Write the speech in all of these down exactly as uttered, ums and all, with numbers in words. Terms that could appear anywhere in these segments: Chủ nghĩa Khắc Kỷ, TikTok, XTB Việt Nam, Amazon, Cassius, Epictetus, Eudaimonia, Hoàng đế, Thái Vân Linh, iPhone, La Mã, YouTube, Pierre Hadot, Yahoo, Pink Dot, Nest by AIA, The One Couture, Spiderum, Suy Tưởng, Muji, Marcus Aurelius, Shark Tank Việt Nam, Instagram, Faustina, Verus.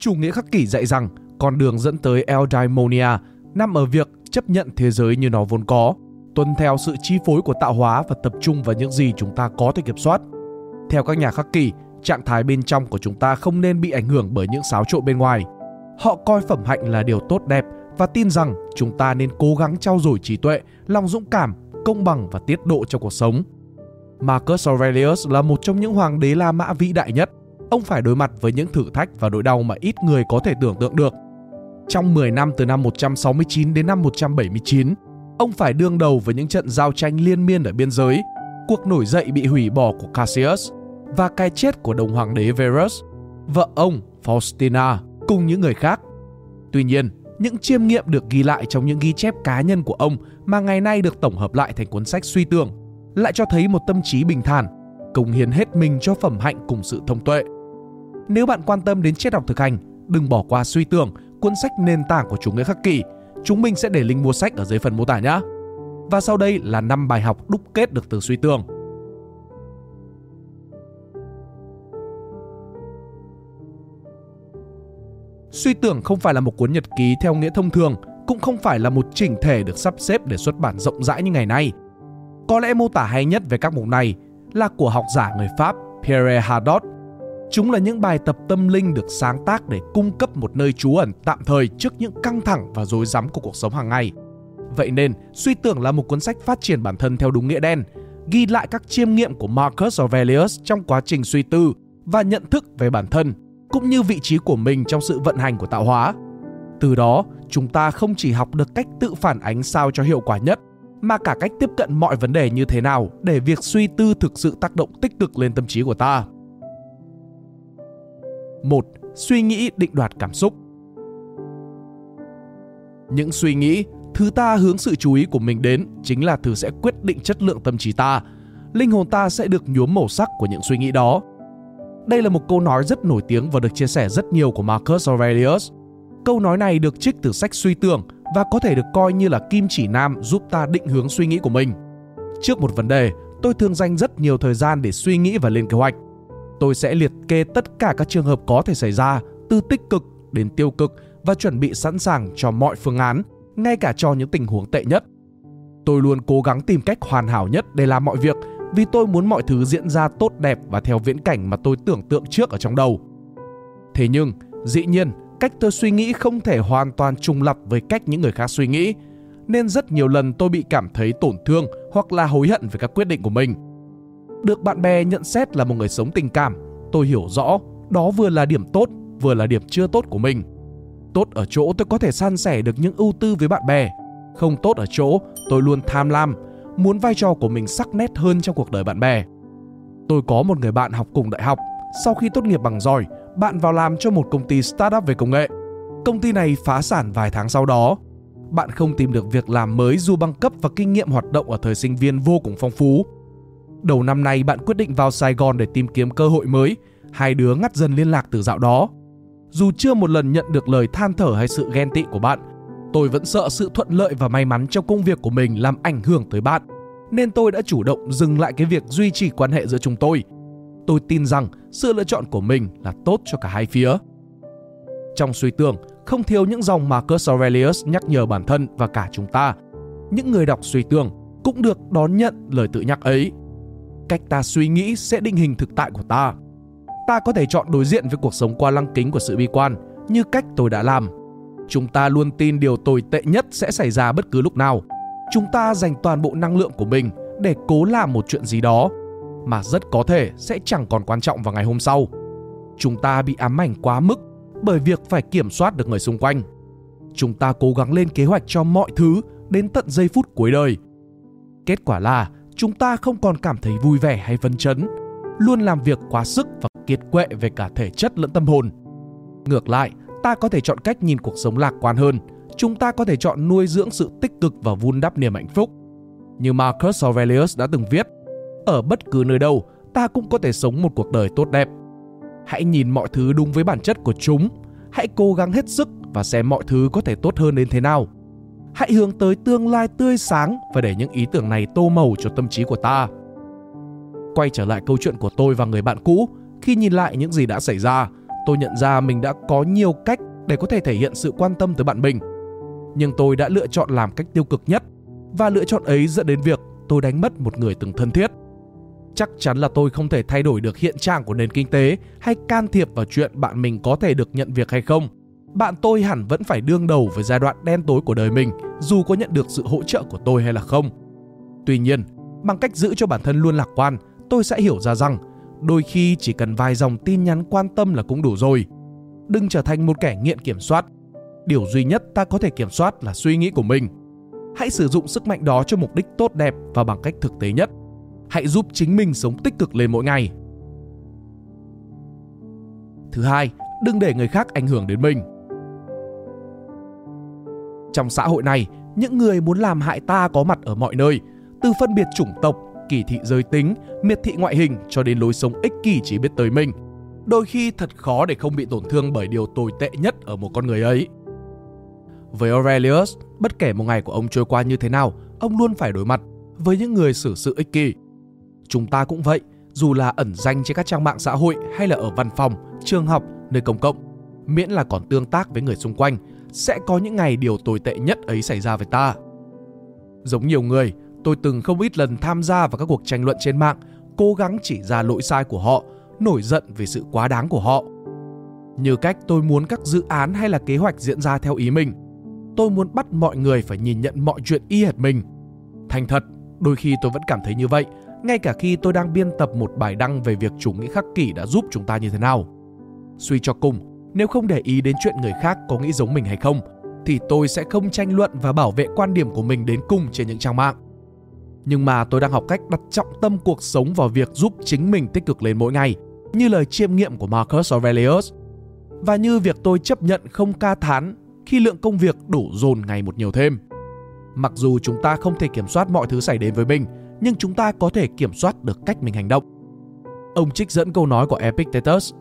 Chủ nghĩa khắc kỷ dạy rằng con đường dẫn tới Eudaimonia nằm ở việc chấp nhận thế giới như nó vốn có, tuân theo sự chi phối của tạo hóa và tập trung vào những gì chúng ta có thể kiểm soát. Theo các nhà khắc kỷ, trạng thái bên trong của chúng ta không nên bị ảnh hưởng bởi những xáo trộn bên ngoài. Họ coi phẩm hạnh là điều tốt đẹp và tin rằng chúng ta nên cố gắng trau dồi trí tuệ, lòng dũng cảm, công bằng và tiết độ trong cuộc sống. Marcus Aurelius là một trong những hoàng đế La Mã vĩ đại nhất. Ông phải đối mặt với những thử thách và nỗi đau mà ít người có thể tưởng tượng được. Trong mười năm từ năm một trăm sáu mươi chín đến năm một trăm bảy mươi chín, ông phải đương đầu với những trận giao tranh liên miên ở biên giới, cuộc nổi dậy bị hủy bỏ của Cassius và cái chết của đồng hoàng đế Verus, vợ ông Faustina cùng những người khác. Tuy nhiên, những chiêm nghiệm được ghi lại trong những ghi chép cá nhân của ông mà ngày nay được tổng hợp lại thành cuốn sách Suy Tưởng lại cho thấy một tâm trí bình thản, cống hiến hết mình cho phẩm hạnh cùng sự thông tuệ. Nếu bạn quan tâm đến triết học thực hành, đừng bỏ qua Suy Tưởng, cuốn sách nền tảng của chủ nghĩa khắc kỷ. Chúng mình sẽ để link mua sách ở dưới phần mô tả nhé. Và sau đây là năm bài học đúc kết được từ Suy Tưởng. Suy Tưởng không phải là một cuốn nhật ký theo nghĩa thông thường, cũng không phải là một chỉnh thể được sắp xếp để xuất bản rộng rãi như ngày nay. Có lẽ mô tả hay nhất về các mục này là của học giả người Pháp Pierre Hadot. Chúng là những bài tập tâm linh được sáng tác để cung cấp một nơi trú ẩn tạm thời trước những căng thẳng và rối rắm của cuộc sống hàng ngày. Vậy nên, Suy Tưởng là một cuốn sách phát triển bản thân theo đúng nghĩa đen, ghi lại các chiêm nghiệm của Marcus Aurelius trong quá trình suy tư và nhận thức về bản thân, cũng như vị trí của mình trong sự vận hành của tạo hóa. Từ đó, chúng ta không chỉ học được cách tự phản ánh sao cho hiệu quả nhất, mà cả cách tiếp cận mọi vấn đề như thế nào để việc suy tư thực sự tác động tích cực lên tâm trí của ta. một. Suy nghĩ định đoạt cảm xúc. Những suy nghĩ, thứ ta hướng sự chú ý của mình đến chính là thứ sẽ quyết định chất lượng tâm trí ta. Linh hồn ta sẽ được nhuốm màu sắc của những suy nghĩ đó. Đây là một câu nói rất nổi tiếng và được chia sẻ rất nhiều của Marcus Aurelius. Câu nói này được trích từ sách Suy Tưởng và có thể được coi như là kim chỉ nam giúp ta định hướng suy nghĩ của mình. Trước một vấn đề, tôi thường dành rất nhiều thời gian để suy nghĩ và lên kế hoạch. Tôi sẽ liệt kê tất cả các trường hợp có thể xảy ra, từ tích cực đến tiêu cực và chuẩn bị sẵn sàng cho mọi phương án, ngay cả cho những tình huống tệ nhất. Tôi luôn cố gắng tìm cách hoàn hảo nhất để làm mọi việc vì tôi muốn mọi thứ diễn ra tốt đẹp và theo viễn cảnh mà tôi tưởng tượng trước ở trong đầu. Thế nhưng, dĩ nhiên, cách tôi suy nghĩ không thể hoàn toàn trùng lặp với cách những người khác suy nghĩ, nên rất nhiều lần tôi bị cảm thấy tổn thương hoặc là hối hận về các quyết định của mình. Được bạn bè nhận xét là một người sống tình cảm, tôi hiểu rõ đó vừa là điểm tốt, vừa là điểm chưa tốt của mình. Tốt ở chỗ tôi có thể san sẻ được những ưu tư với bạn bè. Không tốt ở chỗ tôi luôn tham lam, muốn vai trò của mình sắc nét hơn trong cuộc đời bạn bè. Tôi có một người bạn học cùng đại học. Sau khi tốt nghiệp bằng giỏi, bạn vào làm cho một công ty startup về công nghệ. Công ty này phá sản vài tháng sau đó. Bạn không tìm được việc làm mới dù bằng cấp và kinh nghiệm hoạt động ở thời sinh viên vô cùng phong phú. Đầu năm nay bạn quyết định vào Sài Gòn để tìm kiếm cơ hội mới. Hai đứa ngắt dần liên lạc từ dạo đó. Dù chưa một lần nhận được lời than thở hay sự ghen tị của bạn, tôi vẫn sợ sự thuận lợi và may mắn trong công việc của mình làm ảnh hưởng tới bạn, nên tôi đã chủ động dừng lại cái việc duy trì quan hệ giữa chúng tôi. Tôi tin rằng sự lựa chọn của mình là tốt cho cả hai phía. Trong Suy Tưởng, không thiếu những dòng Marcus Aurelius nhắc nhở bản thân và cả chúng ta. Những người đọc Suy Tưởng cũng được đón nhận lời tự nhắc ấy. Cách ta suy nghĩ sẽ định hình thực tại của ta. Ta có thể chọn đối diện với cuộc sống qua lăng kính của sự bi quan, như cách tôi đã làm. Chúng ta luôn tin điều tồi tệ nhất sẽ xảy ra bất cứ lúc nào. Chúng ta dành toàn bộ năng lượng của mình để cố làm một chuyện gì đó mà rất có thể sẽ chẳng còn quan trọng vào ngày hôm sau. Chúng ta bị ám ảnh quá mức bởi việc phải kiểm soát được người xung quanh. Chúng ta cố gắng lên kế hoạch cho mọi thứ đến tận giây phút cuối đời. Kết quả là chúng ta không còn cảm thấy vui vẻ hay phấn chấn, luôn làm việc quá sức và kiệt quệ về cả thể chất lẫn tâm hồn. Ngược lại, ta có thể chọn cách nhìn cuộc sống lạc quan hơn. Chúng ta có thể chọn nuôi dưỡng sự tích cực và vun đắp niềm hạnh phúc. Như Marcus Aurelius đã từng viết, ở bất cứ nơi đâu, ta cũng có thể sống một cuộc đời tốt đẹp. Hãy nhìn mọi thứ đúng với bản chất của chúng. Hãy cố gắng hết sức và xem mọi thứ có thể tốt hơn đến thế nào. Hãy hướng tới tương lai tươi sáng và để những ý tưởng này tô màu cho tâm trí của ta. Quay trở lại câu chuyện của tôi và người bạn cũ, khi nhìn lại những gì đã xảy ra, tôi nhận ra mình đã có nhiều cách để có thể thể hiện sự quan tâm tới bạn mình. Nhưng tôi đã lựa chọn làm cách tiêu cực nhất, và lựa chọn ấy dẫn đến việc tôi đánh mất một người từng thân thiết. Chắc chắn là tôi không thể thay đổi được hiện trạng của nền kinh tế hay can thiệp vào chuyện bạn mình có thể được nhận việc hay không. Bạn tôi hẳn vẫn phải đương đầu với giai đoạn đen tối của đời mình, dù có nhận được sự hỗ trợ của tôi hay là không. Tuy nhiên, bằng cách giữ cho bản thân luôn lạc quan, tôi sẽ hiểu ra rằng đôi khi chỉ cần vài dòng tin nhắn quan tâm là cũng đủ rồi. Đừng trở thành một kẻ nghiện kiểm soát. Điều duy nhất ta có thể kiểm soát là suy nghĩ của mình. Hãy sử dụng sức mạnh đó cho mục đích tốt đẹp và bằng cách thực tế nhất. Hãy giúp chính mình sống tích cực lên mỗi ngày. Thứ hai, đừng để người khác ảnh hưởng đến mình. Trong xã hội này, những người muốn làm hại ta có mặt ở mọi nơi, từ phân biệt chủng tộc, kỳ thị giới tính, miệt thị ngoại hình cho đến lối sống ích kỷ chỉ biết tới mình. Đôi khi thật khó để không bị tổn thương bởi điều tồi tệ nhất ở một con người ấy. Với Aurelius, bất kể một ngày của ông trôi qua như thế nào, ông luôn phải đối mặt với những người xử sự ích kỷ. Chúng ta cũng vậy, dù là ẩn danh trên các trang mạng xã hội hay là ở văn phòng, trường học, nơi công cộng, miễn là còn tương tác với người xung quanh, sẽ có những ngày điều tồi tệ nhất ấy xảy ra với ta. Giống nhiều người, tôi từng không ít lần tham gia vào các cuộc tranh luận trên mạng, cố gắng chỉ ra lỗi sai của họ, nổi giận vì sự quá đáng của họ. Như cách tôi muốn các dự án hay là kế hoạch diễn ra theo ý mình. Tôi muốn bắt mọi người phải nhìn nhận mọi chuyện y hệt mình. Thành thật, đôi khi tôi vẫn cảm thấy như vậy, ngay cả khi tôi đang biên tập một bài đăng về việc chủ nghĩa khắc kỷ đã giúp chúng ta như thế nào. Suy cho cùng, nếu không để ý đến chuyện người khác có nghĩ giống mình hay không, thì tôi sẽ không tranh luận và bảo vệ quan điểm của mình đến cùng trên những trang mạng. Nhưng mà tôi đang học cách đặt trọng tâm cuộc sống vào việc giúp chính mình tích cực lên mỗi ngày, như lời chiêm nghiệm của Marcus Aurelius, và như việc tôi chấp nhận không ca thán khi lượng công việc đổ dồn ngày một nhiều thêm. Mặc dù chúng ta không thể kiểm soát mọi thứ xảy đến với mình, nhưng chúng ta có thể kiểm soát được cách mình hành động. Ông trích dẫn câu nói của Epictetus: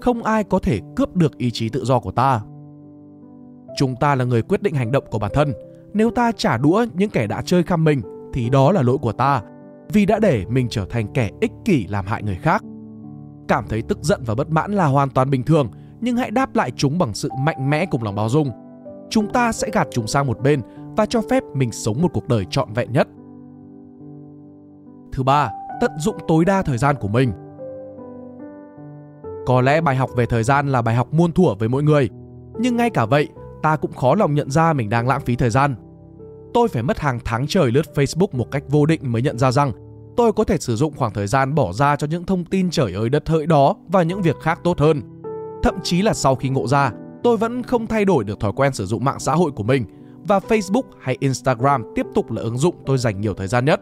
không ai có thể cướp được ý chí tự do của ta. Chúng ta là người quyết định hành động của bản thân. Nếu ta trả đũa những kẻ đã chơi khăm mình thì đó là lỗi của ta, vì đã để mình trở thành kẻ ích kỷ làm hại người khác. Cảm thấy tức giận và bất mãn là hoàn toàn bình thường, nhưng hãy đáp lại chúng bằng sự mạnh mẽ cùng lòng bao dung. Chúng ta sẽ gạt chúng sang một bên và cho phép mình sống một cuộc đời trọn vẹn nhất. Thứ ba, tận dụng tối đa thời gian của mình. Có lẽ bài học về thời gian là bài học muôn thuở với mỗi người, nhưng ngay cả vậy, ta cũng khó lòng nhận ra mình đang lãng phí thời gian. Tôi phải mất hàng tháng trời lướt Facebook một cách vô định mới nhận ra rằng tôi có thể sử dụng khoảng thời gian bỏ ra cho những thông tin trời ơi đất hỡi đó và những việc khác tốt hơn. Thậm chí là sau khi ngộ ra, tôi vẫn không thay đổi được thói quen sử dụng mạng xã hội của mình, và Facebook hay Instagram tiếp tục là ứng dụng tôi dành nhiều thời gian nhất.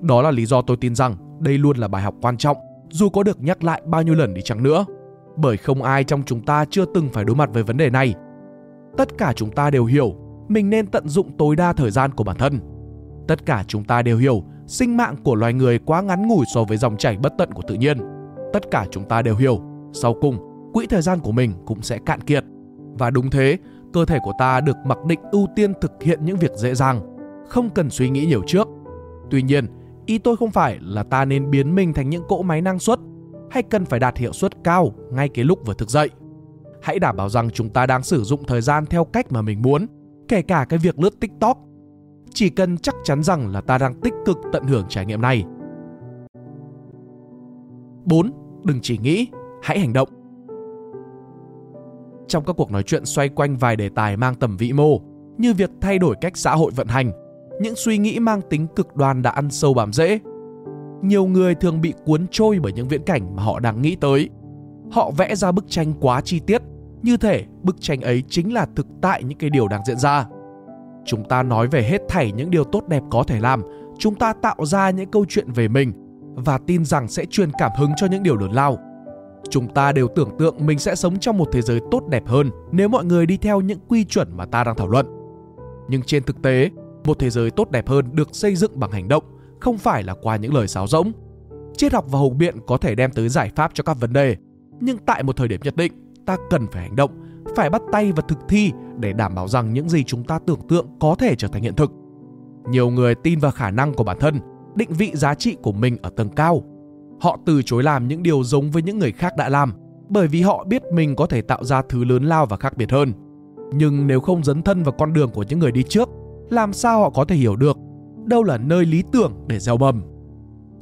Đó là lý do tôi tin rằng đây luôn là bài học quan trọng, dù có được nhắc lại bao nhiêu lần đi chăng nữa, bởi không ai trong chúng ta chưa từng phải đối mặt với vấn đề này. Tất cả chúng ta đều hiểu mình nên tận dụng tối đa thời gian của bản thân. Tất cả chúng ta đều hiểu sinh mạng của loài người quá ngắn ngủi so với dòng chảy bất tận của tự nhiên. Tất cả chúng ta đều hiểu sau cùng quỹ thời gian của mình cũng sẽ cạn kiệt. Và đúng thế, cơ thể của ta được mặc định ưu tiên thực hiện những việc dễ dàng, không cần suy nghĩ nhiều trước. Tuy nhiên, ý tôi không phải là ta nên biến mình thành những cỗ máy năng suất hay cần phải đạt hiệu suất cao ngay cái lúc vừa thức dậy. Hãy đảm bảo rằng chúng ta đang sử dụng thời gian theo cách mà mình muốn, kể cả cái việc lướt TikTok. Chỉ cần chắc chắn rằng là ta đang tích cực tận hưởng trải nghiệm này. Bốn. Đừng chỉ nghĩ, hãy hành động. Trong các cuộc nói chuyện xoay quanh vài đề tài mang tầm vĩ mô, như việc thay đổi cách xã hội vận hành, những suy nghĩ mang tính cực đoan đã ăn sâu bám rễ. Nhiều người thường bị cuốn trôi bởi những viễn cảnh mà họ đang nghĩ tới. Họ vẽ ra bức tranh quá chi tiết, như thể bức tranh ấy chính là thực tại những cái điều đang diễn ra. Chúng ta nói về hết thảy những điều tốt đẹp có thể làm, chúng ta tạo ra những câu chuyện về mình và tin rằng sẽ truyền cảm hứng cho những điều lớn lao. Chúng ta đều tưởng tượng mình sẽ sống trong một thế giới tốt đẹp hơn nếu mọi người đi theo những quy chuẩn mà ta đang thảo luận. Nhưng trên thực tế, một thế giới tốt đẹp hơn được xây dựng bằng hành động, không phải là qua những lời sáo rỗng. Triết học và hùng biện có thể đem tới giải pháp cho các vấn đề, nhưng tại một thời điểm nhất định, ta cần phải hành động, phải bắt tay và thực thi để đảm bảo rằng những gì chúng ta tưởng tượng có thể trở thành hiện thực. Nhiều người tin vào khả năng của bản thân, định vị giá trị của mình ở tầng cao. Họ từ chối làm những điều giống với những người khác đã làm bởi vì họ biết mình có thể tạo ra thứ lớn lao và khác biệt hơn. Nhưng nếu không dấn thân vào con đường của những người đi trước, làm sao họ có thể hiểu được đâu là nơi lý tưởng để gieo mầm?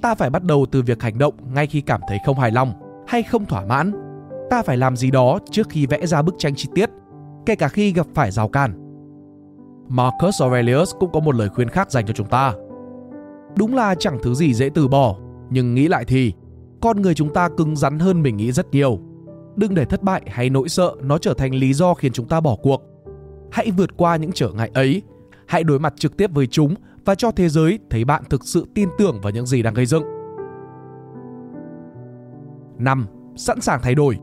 Ta phải bắt đầu từ việc hành động ngay khi cảm thấy không hài lòng hay không thỏa mãn. Ta phải làm gì đó trước khi vẽ ra bức tranh chi tiết, kể cả khi gặp phải rào cản. Marcus Aurelius cũng có một lời khuyên khác dành cho chúng ta. Đúng là chẳng thứ gì dễ từ bỏ, nhưng nghĩ lại thì con người chúng ta cứng rắn hơn mình nghĩ rất nhiều. Đừng để thất bại hay nỗi sợ nó trở thành lý do khiến chúng ta bỏ cuộc. Hãy vượt qua những trở ngại ấy, hãy đối mặt trực tiếp với chúng và cho thế giới thấy bạn thực sự tin tưởng vào những gì đang gây dựng. năm. Sẵn sàng thay đổi.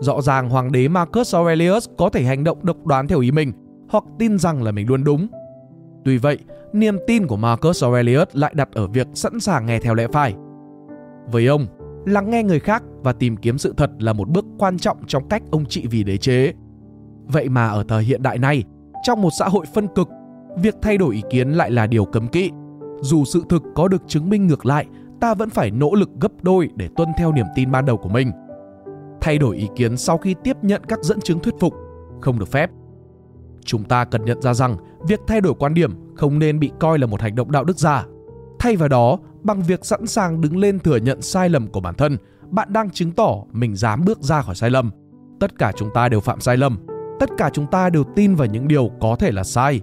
Rõ ràng hoàng đế Marcus Aurelius có thể hành động độc đoán theo ý mình hoặc tin rằng là mình luôn đúng. Tuy vậy, niềm tin của Marcus Aurelius lại đặt ở việc sẵn sàng nghe theo lẽ phải. Với ông, lắng nghe người khác và tìm kiếm sự thật là một bước quan trọng trong cách ông trị vì đế chế. Vậy mà ở thời hiện đại này, trong một xã hội phân cực, việc thay đổi ý kiến lại là điều cấm kỵ. Dù sự thực có được chứng minh ngược lại, ta vẫn phải nỗ lực gấp đôi để tuân theo niềm tin ban đầu của mình. Thay đổi ý kiến sau khi tiếp nhận các dẫn chứng thuyết phục không được phép. Chúng ta cần nhận ra rằng việc thay đổi quan điểm không nên bị coi là một hành động đạo đức giả. Thay vào đó, bằng việc sẵn sàng đứng lên thừa nhận sai lầm của bản thân, bạn đang chứng tỏ mình dám bước ra khỏi sai lầm. Tất cả chúng ta đều phạm sai lầm. Tất cả chúng ta đều tin vào những điều có thể là sai.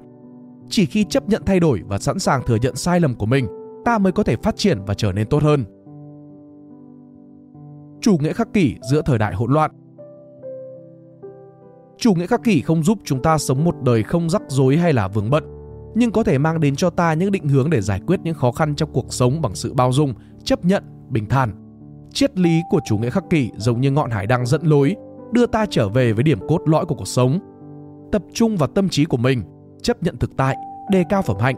Chỉ khi chấp nhận thay đổi và sẵn sàng thừa nhận sai lầm của mình, ta mới có thể phát triển và trở nên tốt hơn. Chủ nghĩa khắc kỷ giữa thời đại hỗn loạn. Chủ nghĩa khắc kỷ không giúp chúng ta sống một đời không rắc rối hay là vướng bận, nhưng có thể mang đến cho ta những định hướng để giải quyết những khó khăn trong cuộc sống bằng sự bao dung, chấp nhận, bình thản. Triết lý của chủ nghĩa khắc kỷ giống như ngọn hải đăng dẫn lối, đưa ta trở về với điểm cốt lõi của cuộc sống. Tập trung vào tâm trí của mình, chấp nhận thực tại, đề cao phẩm hạnh.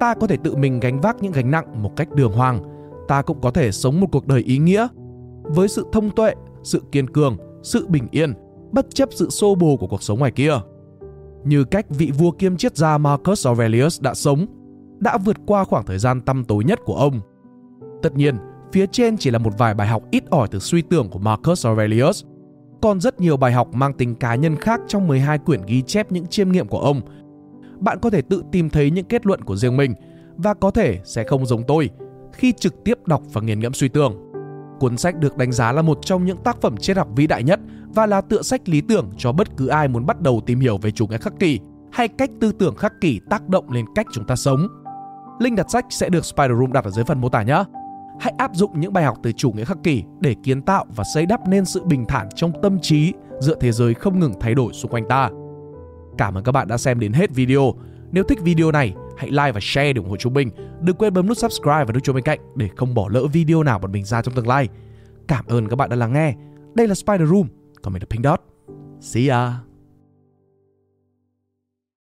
Ta có thể tự mình gánh vác những gánh nặng một cách đường hoàng. Ta cũng có thể sống một cuộc đời ý nghĩa với sự thông tuệ, sự kiên cường, sự bình yên, bất chấp sự xô bồ của cuộc sống ngoài kia. Như cách vị vua kiêm triết gia Marcus Aurelius đã sống, đã vượt qua khoảng thời gian tăm tối nhất của ông. Tất nhiên, phía trên chỉ là một vài bài học ít ỏi từ suy tưởng của Marcus Aurelius. Còn rất nhiều bài học mang tính cá nhân khác trong mười hai quyển ghi chép những chiêm nghiệm của ông. Bạn có thể tự tìm thấy những kết luận của riêng mình và có thể sẽ không giống tôi khi trực tiếp đọc và nghiền ngẫm suy tưởng. Cuốn sách được đánh giá là một trong những tác phẩm triết học vĩ đại nhất và là tựa sách lý tưởng cho bất cứ ai muốn bắt đầu tìm hiểu về chủ nghĩa khắc kỷ hay cách tư tưởng khắc kỷ tác động lên cách chúng ta sống. Link đặt sách sẽ được Spiderum đặt ở dưới phần mô tả nhé. Hãy áp dụng những bài học từ chủ nghĩa khắc kỷ để kiến tạo và xây đắp nên sự bình thản trong tâm trí giữa thế giới không ngừng thay đổi xung quanh ta. Cảm ơn các bạn đã xem đến hết video. Nếu thích video này, hãy like và share để ủng hộ chúng mình. Đừng quên bấm nút subscribe và nút chuông bên cạnh để không bỏ lỡ video nào bọn mình ra trong tương lai. Cảm ơn các bạn đã lắng nghe. Đây là Spiderum, còn mình là Pink Dot. See ya!